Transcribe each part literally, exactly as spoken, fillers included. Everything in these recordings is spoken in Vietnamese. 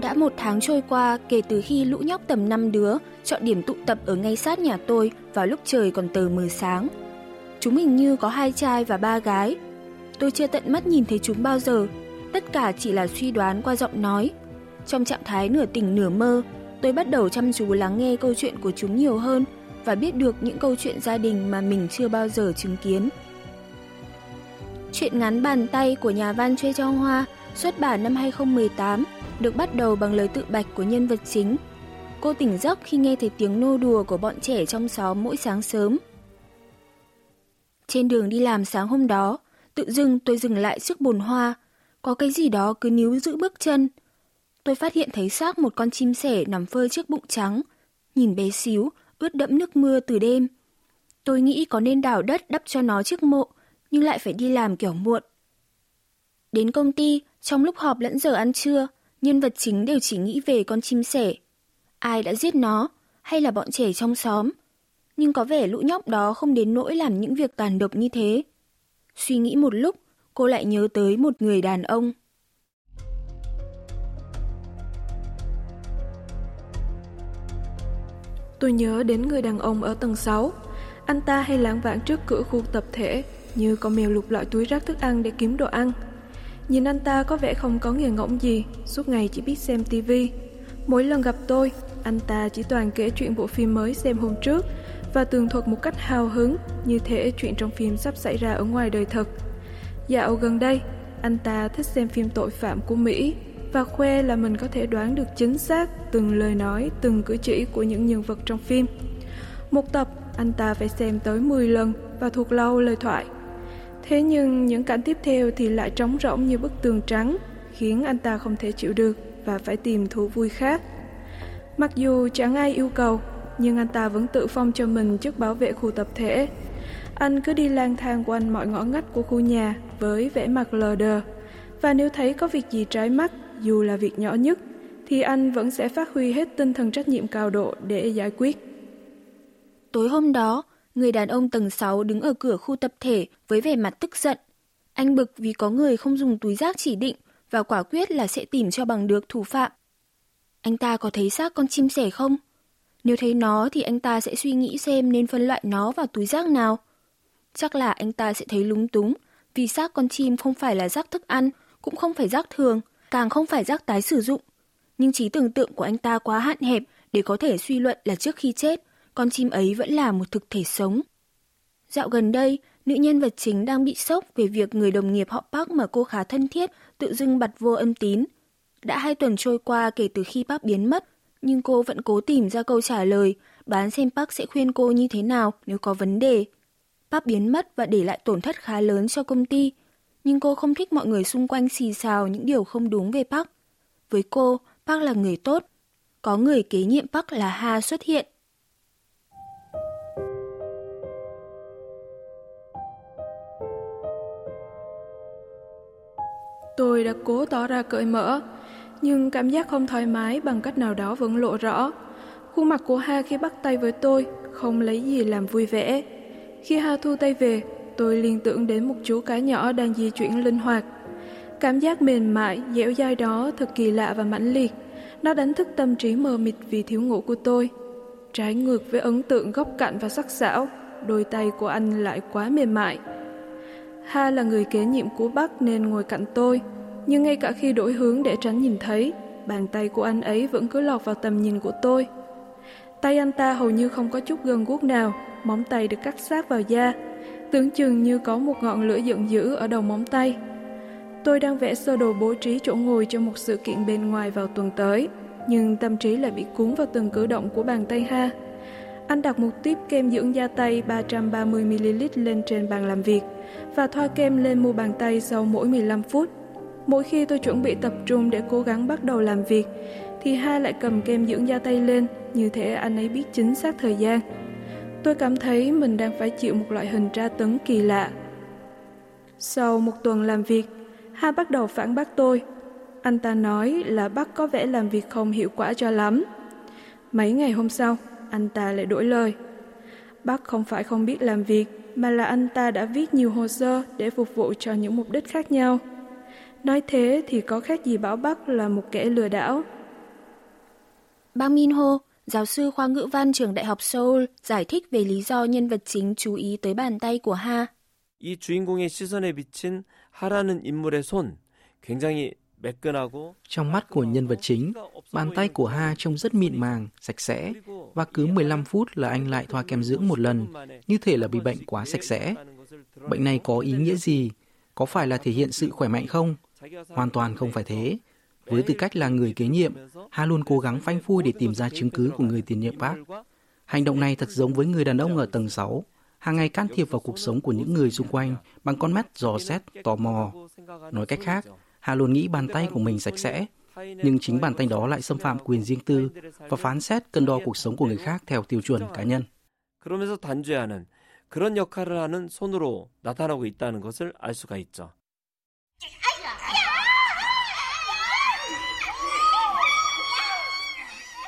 Đã một tháng trôi qua kể từ khi lũ nhóc tầm năm đứa chọn điểm tụ tập ở ngay sát nhà tôi vào lúc trời còn tờ mờ sáng. Chúng hình như có hai trai và ba gái. Tôi chưa tận mắt nhìn thấy chúng bao giờ, tất cả chỉ là suy đoán qua giọng nói. Trong trạng thái nửa tỉnh nửa mơ, tôi bắt đầu chăm chú lắng nghe câu chuyện của chúng nhiều hơn và biết được những câu chuyện gia đình mà mình chưa bao giờ chứng kiến. Truyện ngắn Bàn tay của nhà văn Jeong Hoa xuất bản năm hai không một tám được bắt đầu bằng lời tự bạch của nhân vật chính. Cô tỉnh giấc khi nghe thấy tiếng nô đùa của bọn trẻ trong xóm mỗi sáng sớm. Trên đường đi làm sáng hôm đó, tự dưng tôi dừng lại trước bồn hoa. Có cái gì đó cứ níu giữ bước chân. Tôi phát hiện thấy xác một con chim sẻ nằm phơi trước bụng trắng. Nhìn bé xíu, ướt đẫm nước mưa từ đêm. Tôi nghĩ có nên đào đất đắp cho nó chiếc mộ, nhưng lại phải đi làm kiểu muộn. Đến công ty, trong lúc họp lẫn giờ ăn trưa, nhân vật chính đều chỉ nghĩ về con chim sẻ. Ai đã giết nó, hay là bọn trẻ trong xóm? Nhưng có vẻ lũ nhóc đó không đến nỗi làm những việc tàn độc như thế. Suy nghĩ một lúc, cô lại nhớ tới một người đàn ông. Tôi nhớ đến người đàn ông ở tầng sáu. Anh ta hay lảng vảng trước cửa khu tập thể, như con mèo lục lọi túi rác thức ăn để kiếm đồ ăn. Nhìn anh ta có vẻ không có nghề ngỗng gì, suốt ngày chỉ biết xem tivi. Mỗi lần gặp tôi, anh ta chỉ toàn kể chuyện bộ phim mới xem hôm trước và tường thuật một cách hào hứng, như thể chuyện trong phim sắp xảy ra ở ngoài đời thực. Dạo gần đây, anh ta thích xem phim tội phạm của Mỹ và khoe là mình có thể đoán được chính xác từng lời nói, từng cử chỉ của những nhân vật trong phim. Một tập, anh ta phải xem tới mười lần và thuộc lâu lời thoại. Thế nhưng những cảnh tiếp theo thì lại trống rỗng như bức tường trắng, khiến anh ta không thể chịu được và phải tìm thú vui khác. Mặc dù chẳng ai yêu cầu, nhưng anh ta vẫn tự phong cho mình chức bảo vệ khu tập thể. Anh cứ đi lang thang quanh mọi ngõ ngách của khu nhà với vẻ mặt lờ đờ. Và nếu thấy có việc gì trái mắt, dù là việc nhỏ nhất, thì anh vẫn sẽ phát huy hết tinh thần trách nhiệm cao độ để giải quyết. Tối hôm đó, người đàn ông tầng sáu đứng ở cửa khu tập thể với vẻ mặt tức giận. Anh bực vì có người không dùng túi rác chỉ định và quả quyết là sẽ tìm cho bằng được thủ phạm. Anh ta có thấy xác con chim sẻ không? Nếu thấy nó thì anh ta sẽ suy nghĩ xem nên phân loại nó vào túi rác nào. Chắc là anh ta sẽ thấy lúng túng vì xác con chim không phải là rác thức ăn, cũng không phải rác thường, càng không phải rác tái sử dụng. Nhưng trí tưởng tượng của anh ta quá hạn hẹp để có thể suy luận là trước khi chết, con chim ấy vẫn là một thực thể sống. Dạo gần đây, nữ nhân vật chính đang bị sốc về việc người đồng nghiệp họ Park mà cô khá thân thiết tự dưng bật vô âm tín. Đã hai tuần trôi qua kể từ khi Park biến mất, nhưng cô vẫn cố tìm ra câu trả lời, đoán xem Park sẽ khuyên cô như thế nào nếu có vấn đề. Park biến mất và để lại tổn thất khá lớn cho công ty, nhưng cô không thích mọi người xung quanh xì xào những điều không đúng về Park. Với cô, Park là người tốt. Có người kế nhiệm Park là Ha xuất hiện. Tôi đã cố tỏ ra cởi mở, nhưng cảm giác không thoải mái bằng cách nào đó vẫn lộ rõ. Khuôn mặt của Ha khi bắt tay với tôi không lấy gì làm vui vẻ. Khi Ha thu tay về, tôi liên tưởng đến một chú cá nhỏ đang di chuyển linh hoạt. Cảm giác mềm mại, dẻo dai đó thật kỳ lạ và mãnh liệt. Nó đánh thức tâm trí mờ mịt vì thiếu ngủ của tôi. Trái ngược với ấn tượng góc cạnh và sắc sảo, đôi tay của anh lại quá mềm mại. Ha là người kế nhiệm của Bắc nên ngồi cạnh tôi, nhưng ngay cả khi đổi hướng để tránh nhìn thấy, bàn tay của anh ấy vẫn cứ lọt vào tầm nhìn của tôi. Tay anh ta hầu như không có chút gân guốc nào, móng tay được cắt sát vào da, tưởng chừng như có một ngọn lửa giận dữ ở đầu móng tay. Tôi đang vẽ sơ đồ bố trí chỗ ngồi cho một sự kiện bên ngoài vào tuần tới, nhưng tâm trí lại bị cuốn vào từng cử động của bàn tay Ha. Anh đặt một tuýp kem dưỡng da tay ba trăm ba mươi mi li lít lên trên bàn làm việc và thoa kem lên mu bàn tay sau mỗi mười lăm phút. Mỗi khi tôi chuẩn bị tập trung để cố gắng bắt đầu làm việc, thì Ha lại cầm kem dưỡng da tay lên, như thể anh ấy biết chính xác thời gian. Tôi cảm thấy mình đang phải chịu một loại hình tra tấn kỳ lạ. Sau một tuần làm việc, Ha bắt đầu phản bác tôi. Anh ta nói là Bắc có vẻ làm việc không hiệu quả cho lắm. Mấy ngày hôm sau, anh ta lại đổi lời. Bắc không phải không biết làm việc, mà là anh ta đã viết nhiều hồ sơ để phục vụ cho những mục đích khác nhau. Nói thế thì có khác gì bảo Bắc là một kẻ lừa đảo. Bang Minho, giáo sư khoa ngữ văn trường Đại học Seoul, giải thích về lý do nhân vật chính chú ý tới bàn tay của Ha. 이 주인공의 시선에 비친 하라는 인물의 손, 굉장히 매끈하고. Trong mắt của nhân vật chính, bàn tay của Ha trông rất mịn màng, sạch sẽ, và cứ mười lăm phút là anh lại thoa kem dưỡng một lần, như thể là bị bệnh quá sạch sẽ. Bệnh này có ý nghĩa gì? Có phải là thể hiện sự khỏe mạnh không? Hoàn toàn không phải thế. Với tư cách là người kế nhiệm, Ha luôn cố gắng phanh phui để tìm ra chứng cứ của người tiền nhiệm Park. Hành động này thật giống với người đàn ông ở tầng sáu, hàng ngày can thiệp vào cuộc sống của những người xung quanh bằng con mắt dò xét, tò mò. Nói cách khác, Hà luôn nghĩ bàn tay của mình sạch sẽ, nhưng chính bàn tay đó lại xâm phạm quyền riêng tư và phán xét cân đo cuộc sống của người khác theo tiêu chuẩn cá nhân.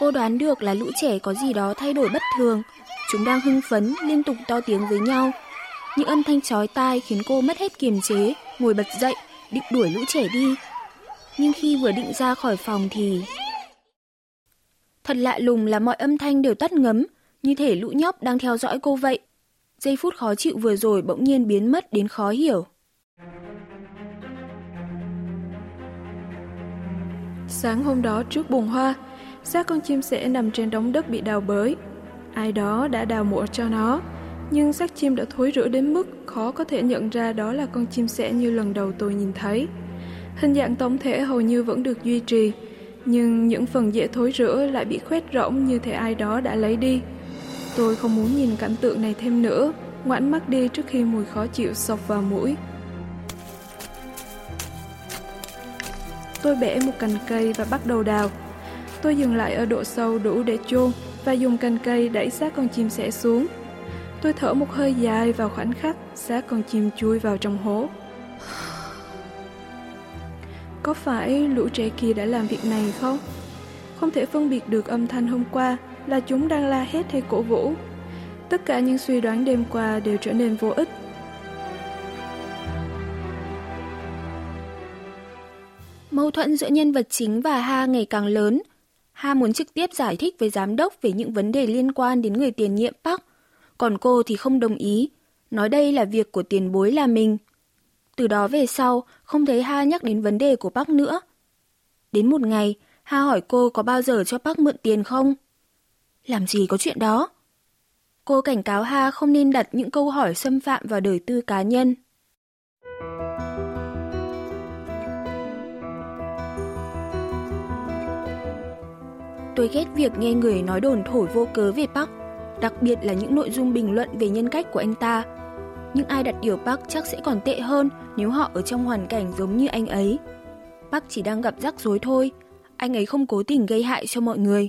Cô đoán được là lũ trẻ có gì đó thay đổi bất thường. Chúng đang hưng phấn, liên tục to tiếng với nhau. Những âm thanh chói tai khiến cô mất hết kiềm chế, ngồi bật dậy, định đuổi lũ trẻ đi. Nhưng khi vừa định ra khỏi phòng thì... Thật lạ lùng là mọi âm thanh đều tắt ngấm, như thể lũ nhóc đang theo dõi cô vậy. Giây phút khó chịu vừa rồi bỗng nhiên biến mất đến khó hiểu. Sáng hôm đó trước bồn hoa, xác con chim sẻ nằm trên đống đất bị đào bới. Ai đó đã đào mộ cho nó, nhưng xác chim đã thối rữa đến mức khó có thể nhận ra đó là con chim sẻ như lần đầu tôi nhìn thấy. Hình dạng tổng thể hầu như vẫn được duy trì, nhưng những phần dễ thối rữa lại bị khoét rỗng như thể ai đó đã lấy đi. Tôi không muốn nhìn cảnh tượng này thêm nữa, ngoảnh mắt đi trước khi mùi khó chịu xộc vào mũi. Tôi bẻ một cành cây và bắt đầu đào. Tôi dừng lại ở độ sâu đủ để chôn và dùng cành cây đẩy xác con chim sẻ xuống. Tôi thở một hơi dài vào khoảnh khắc xác con chim chui vào trong hố. Có phải lũ trẻ kia đã làm việc này không? Không thể phân biệt được âm thanh hôm qua là chúng đang la hét hay cổ vũ. Tất cả những suy đoán đêm qua đều trở nên vô ích. Mâu thuẫn giữa nhân vật chính và Ha ngày càng lớn. Ha muốn trực tiếp giải thích với giám đốc về những vấn đề liên quan đến người tiền nhiệm Park, còn cô thì không đồng ý, nói đây là việc của tiền bối là mình. Từ đó về sau, không thấy Ha nhắc đến vấn đề của Park nữa. Đến một ngày, Ha hỏi cô có bao giờ cho Park mượn tiền không? Làm gì có chuyện đó? Cô cảnh cáo Ha không nên đặt những câu hỏi xâm phạm vào đời tư cá nhân. Tôi ghét việc nghe người nói đồn thổi vô cớ về Park, đặc biệt là những nội dung bình luận về nhân cách của anh ta. Nhưng ai đặt điều Park chắc sẽ còn tệ hơn nếu họ ở trong hoàn cảnh giống như anh ấy. Park chỉ đang gặp rắc rối thôi, anh ấy không cố tình gây hại cho mọi người.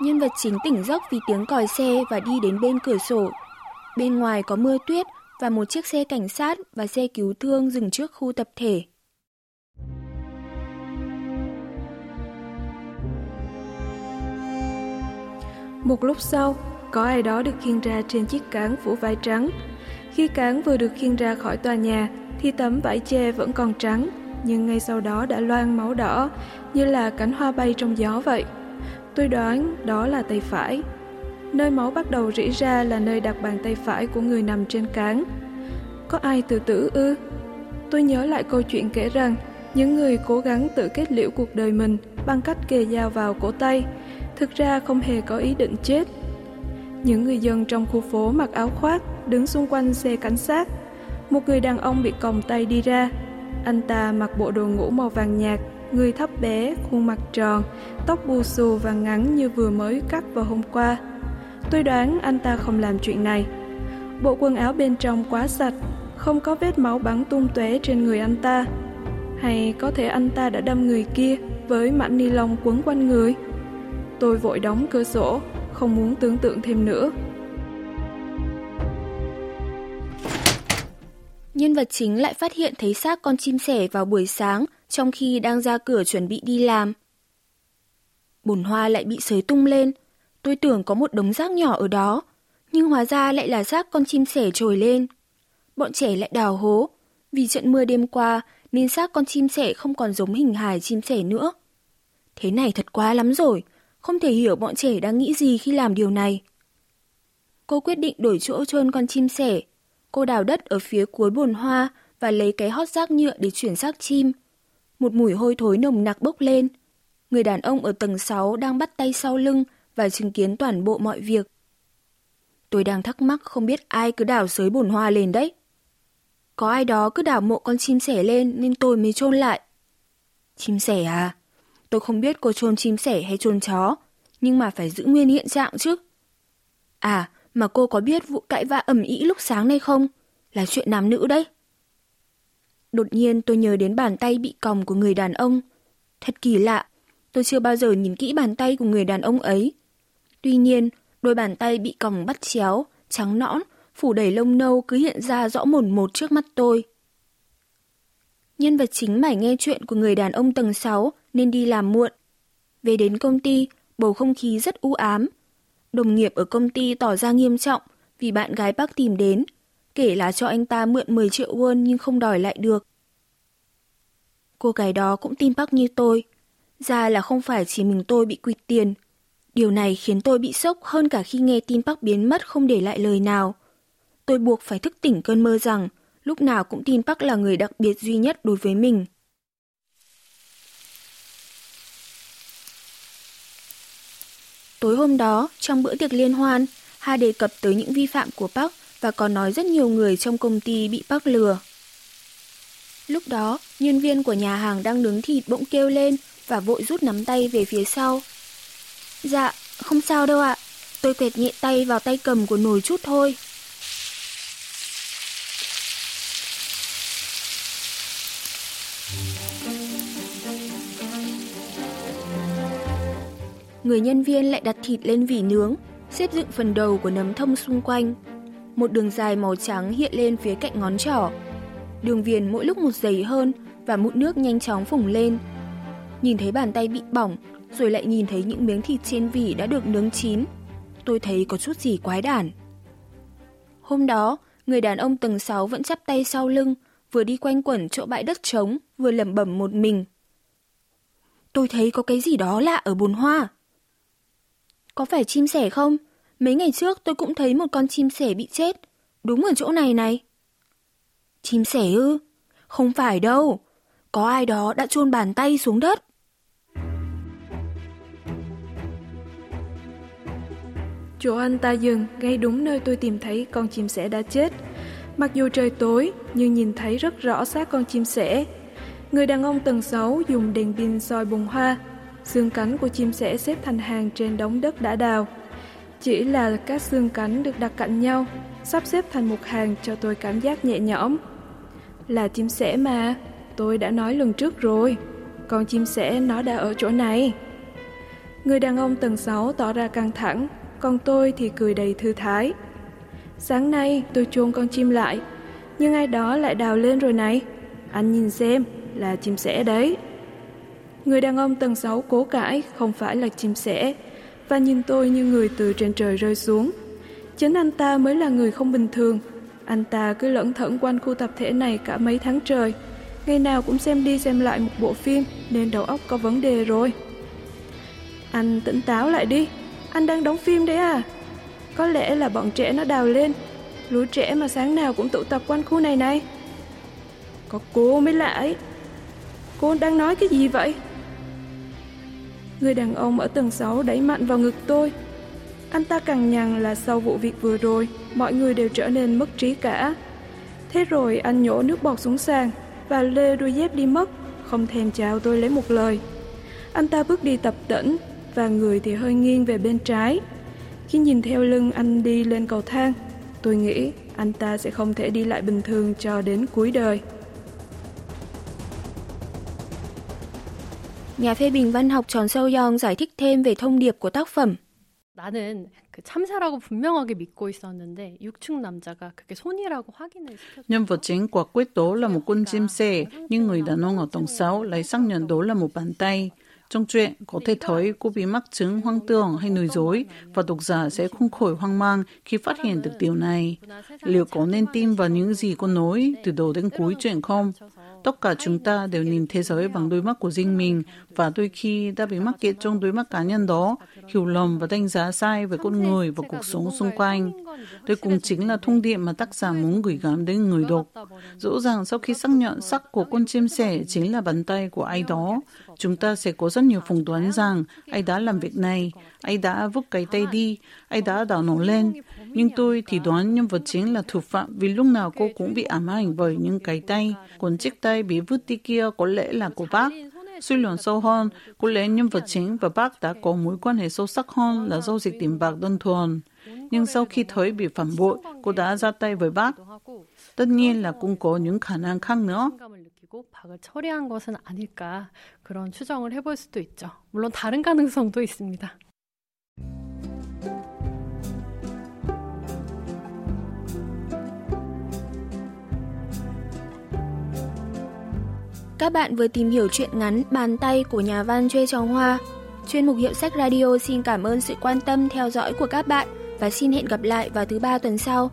Nhân vật chính tỉnh giấc vì tiếng còi xe và đi đến bên cửa sổ. Bên ngoài có mưa tuyết và một chiếc xe cảnh sát và xe cứu thương dừng trước khu tập thể. Một lúc sau, có ai đó được khiêng ra trên chiếc cáng phủ vải trắng. Khi cáng vừa được khiêng ra khỏi tòa nhà, thì tấm vải che vẫn còn trắng, nhưng ngay sau đó đã loang máu đỏ, như là cánh hoa bay trong gió vậy. Tôi đoán đó là tay phải. Nơi máu bắt đầu rỉ ra là nơi đặt bàn tay phải của người nằm trên cáng. Có ai tự tử ư? Tôi nhớ lại câu chuyện kể rằng những người cố gắng tự kết liễu cuộc đời mình bằng cách kề dao vào cổ tay, thực ra không hề có ý định chết. Những người dân trong khu phố mặc áo khoác đứng xung quanh xe cảnh sát. Một người đàn ông bị còng tay đi ra. Anh ta mặc bộ đồ ngủ màu vàng nhạt, người thấp bé, khuôn mặt tròn, tóc bù xù và ngắn như vừa mới cắt vào hôm qua. Tôi đoán anh ta không làm chuyện này. Bộ quần áo bên trong quá sạch, không có vết máu bắn tung tóe trên người anh ta. Hay có thể anh ta đã đâm người kia với mảnh ni lông quấn quanh người. Tôi vội đóng cửa sổ, không muốn tưởng tượng thêm nữa. Nhân vật chính lại phát hiện thấy xác con chim sẻ vào buổi sáng, trong khi đang ra cửa chuẩn bị đi làm. Bồn hoa lại bị sới tung lên. Tôi tưởng có một đống rác nhỏ ở đó, nhưng hóa ra lại là xác con chim sẻ trồi lên. Bọn trẻ lại đào hố. Vì trận mưa đêm qua nên xác con chim sẻ không còn giống hình hài chim sẻ nữa. Thế này thật quá lắm rồi. Không thể hiểu bọn trẻ đang nghĩ gì khi làm điều này. Cô quyết định đổi chỗ chôn con chim sẻ. Cô đào đất ở phía cuối bồn hoa và lấy cái hót rác nhựa để chuyển xác chim. Một mùi hôi thối nồng nặc bốc lên. Người đàn ông ở tầng sáu đang bắt tay sau lưng và chứng kiến toàn bộ mọi việc. Tôi đang thắc mắc không biết ai cứ đào xới bồn hoa lên đấy. Có ai đó cứ đào mộ con chim sẻ lên nên tôi mới chôn lại. Chim sẻ à? Tôi không biết cô chôn chim sẻ hay chôn chó, nhưng mà phải giữ nguyên hiện trạng chứ. À, mà cô có biết vụ cãi vã ầm ĩ lúc sáng nay không? Là chuyện nam nữ đấy. Đột nhiên tôi nhớ đến bàn tay bị còng của người đàn ông. Thật kỳ lạ, tôi chưa bao giờ nhìn kỹ bàn tay của người đàn ông ấy. Tuy nhiên, đôi bàn tay bị còng bắt chéo, trắng nõn, phủ đầy lông nâu cứ hiện ra rõ mồn một trước mắt tôi. Nhân vật chính mải nghe chuyện của người đàn ông tầng sáu nên đi làm muộn. Về đến công ty, bầu không khí rất u ám. Đồng nghiệp ở công ty tỏ ra nghiêm trọng vì bạn gái bác tìm đến, kể là cho anh ta mượn mười triệu won nhưng không đòi lại được. Cô gái đó cũng tin bác như tôi. Ra là không phải chỉ mình tôi bị quỵt tiền. Điều này khiến tôi bị sốc hơn cả khi nghe tin bác biến mất không để lại lời nào. Tôi buộc phải thức tỉnh cơn mơ rằng lúc nào cũng tin bác là người đặc biệt duy nhất đối với mình. Tối hôm đó, trong bữa tiệc liên hoan, Hà đề cập tới những vi phạm của Park và có nói rất nhiều người trong công ty bị Park lừa. Lúc đó, nhân viên của nhà hàng đang nướng thịt bỗng kêu lên và vội rút nắm tay về phía sau. Dạ, không sao đâu ạ. Tôi quẹt nhẹ tay vào tay cầm của nồi chút thôi. Người nhân viên lại đặt thịt lên vỉ nướng, xếp dựng phần đầu của nấm thông xung quanh. Một đường dài màu trắng hiện lên phía cạnh ngón trỏ. Đường viền mỗi lúc một dày hơn và mụn nước nhanh chóng phồng lên. Nhìn thấy bàn tay bị bỏng, rồi lại nhìn thấy những miếng thịt trên vỉ đã được nướng chín. Tôi thấy có chút gì quái đản. Hôm đó, người đàn ông tầng sáu vẫn chắp tay sau lưng, vừa đi quanh quẩn chỗ bãi đất trống, vừa lẩm bẩm một mình. Tôi thấy có cái gì đó lạ ở bồn hoa. Có phải chim sẻ không? Mấy ngày trước tôi cũng thấy một con chim sẻ bị chết. Đúng ở chỗ này này. Chim sẻ ư? Không phải đâu. Có ai đó đã chôn bàn tay xuống đất. Chỗ anh ta dừng ngay đúng nơi tôi tìm thấy con chim sẻ đã chết. Mặc dù trời tối nhưng nhìn thấy rất rõ xác con chim sẻ. Người đàn ông tầng sáu dùng đèn pin soi bông hoa. Xương cánh của chim sẻ xếp thành hàng trên đống đất đã đào. Chỉ là các xương cánh được đặt cạnh nhau, sắp xếp thành một hàng cho tôi cảm giác nhẹ nhõm. Là chim sẻ mà, tôi đã nói lần trước rồi. Con chim sẻ nó đã ở chỗ này. Người đàn ông tầng sáu tỏ ra căng thẳng, còn tôi thì cười đầy thư thái. Sáng nay tôi chôn con chim lại, nhưng ai đó lại đào lên rồi này. Anh nhìn xem, là chim sẻ đấy. Người đàn ông tầng sáu cố cãi không phải là chim sẻ và nhìn tôi như người từ trên trời rơi xuống. Chính anh ta mới là người không bình thường. Anh ta cứ lẩn thẩn quanh khu tập thể này cả mấy tháng trời. Ngày nào cũng xem đi xem lại một bộ phim nên đầu óc có vấn đề rồi. Anh tỉnh táo lại đi. Anh đang đóng phim đấy à? Có lẽ là bọn trẻ nó đào lên. Lũ trẻ mà sáng nào cũng tụ tập quanh khu này này. Có cô mới lạ ấy. Cô đang nói cái gì vậy? Người đàn ông ở tầng sáu đẩy mạnh vào ngực tôi. Anh ta cằn nhằn là sau vụ việc vừa rồi, mọi người đều trở nên mất trí cả. Thế rồi anh nhổ nước bọt xuống sàn và lê đôi dép đi mất, không thèm chào tôi lấy một lời. Anh ta bước đi tập tễnh và người thì hơi nghiêng về bên trái. Khi nhìn theo lưng anh đi lên cầu thang, tôi nghĩ anh ta sẽ không thể đi lại bình thường cho đến cuối đời. Nhà phê bình văn học Jeong Seo-yeong giải thích thêm về thông điệp của tác phẩm. Nhân vật chính của quyết tố là một quân chiêm xe, nhưng người đàn ông ở tầng sáu lấy xác nhận đó là một bàn tay. Trong chuyện có thể thấy cô bị mắc chứng hoang tưởng hay nói dối, và độc giả sẽ không khỏi hoang mang khi phát hiện được điều này. Liệu có nên tin vào những gì cô nói từ đầu đến cuối chuyện không? Tất cả chúng ta đều nhìn thế giới bằng đôi mắt của riêng mình, và đôi khi đã bị mắc kẹt trong đôi mắt cá nhân đó, hiểu lầm và đánh giá sai về con người và cuộc sống xung quanh. Đây cũng chính là thông điệp mà tác giả muốn gửi gắm đến người đọc. Rõ ràng sau khi xác nhận xác của con chim sẻ chính là bàn tay của ai đó, chúng ta sẽ có rất nhiều phỏng đoán rằng ai đã làm việc này, ai đã vứt cái tay đi, ai đã đảo nổ lên. Nhưng tôi thì đoán nhân vật chính là thủ phạm vì lúc nào cô cũng bị ám ảnh bởi những cái tay, còn chiếc tay bị vứt đi kia có lẽ là của bác. Suy luận sâu hơn, có lẽ nhân vật chính và bác đã có mối quan hệ sâu sắc hơn là giao dịch tiền bạc đơn thuần. Nhưng sau khi thấy bị phản bội, cô đã ra tay với bác. Tất nhiên là cũng có những khả năng khác nữa. 박을 처리한 것은 아닐까 그런 추정을 해볼 수도 있죠. 물론 다른 가능성도 있습니다. Các bạn vừa tìm hiểu truyện ngắn Bàn tay của nhà văn Jeong Hoa. Chuyên mục Hiệu sách Radio xin cảm ơn sự quan tâm theo dõi của các bạn và xin hẹn gặp lại vào thứ ba tuần sau.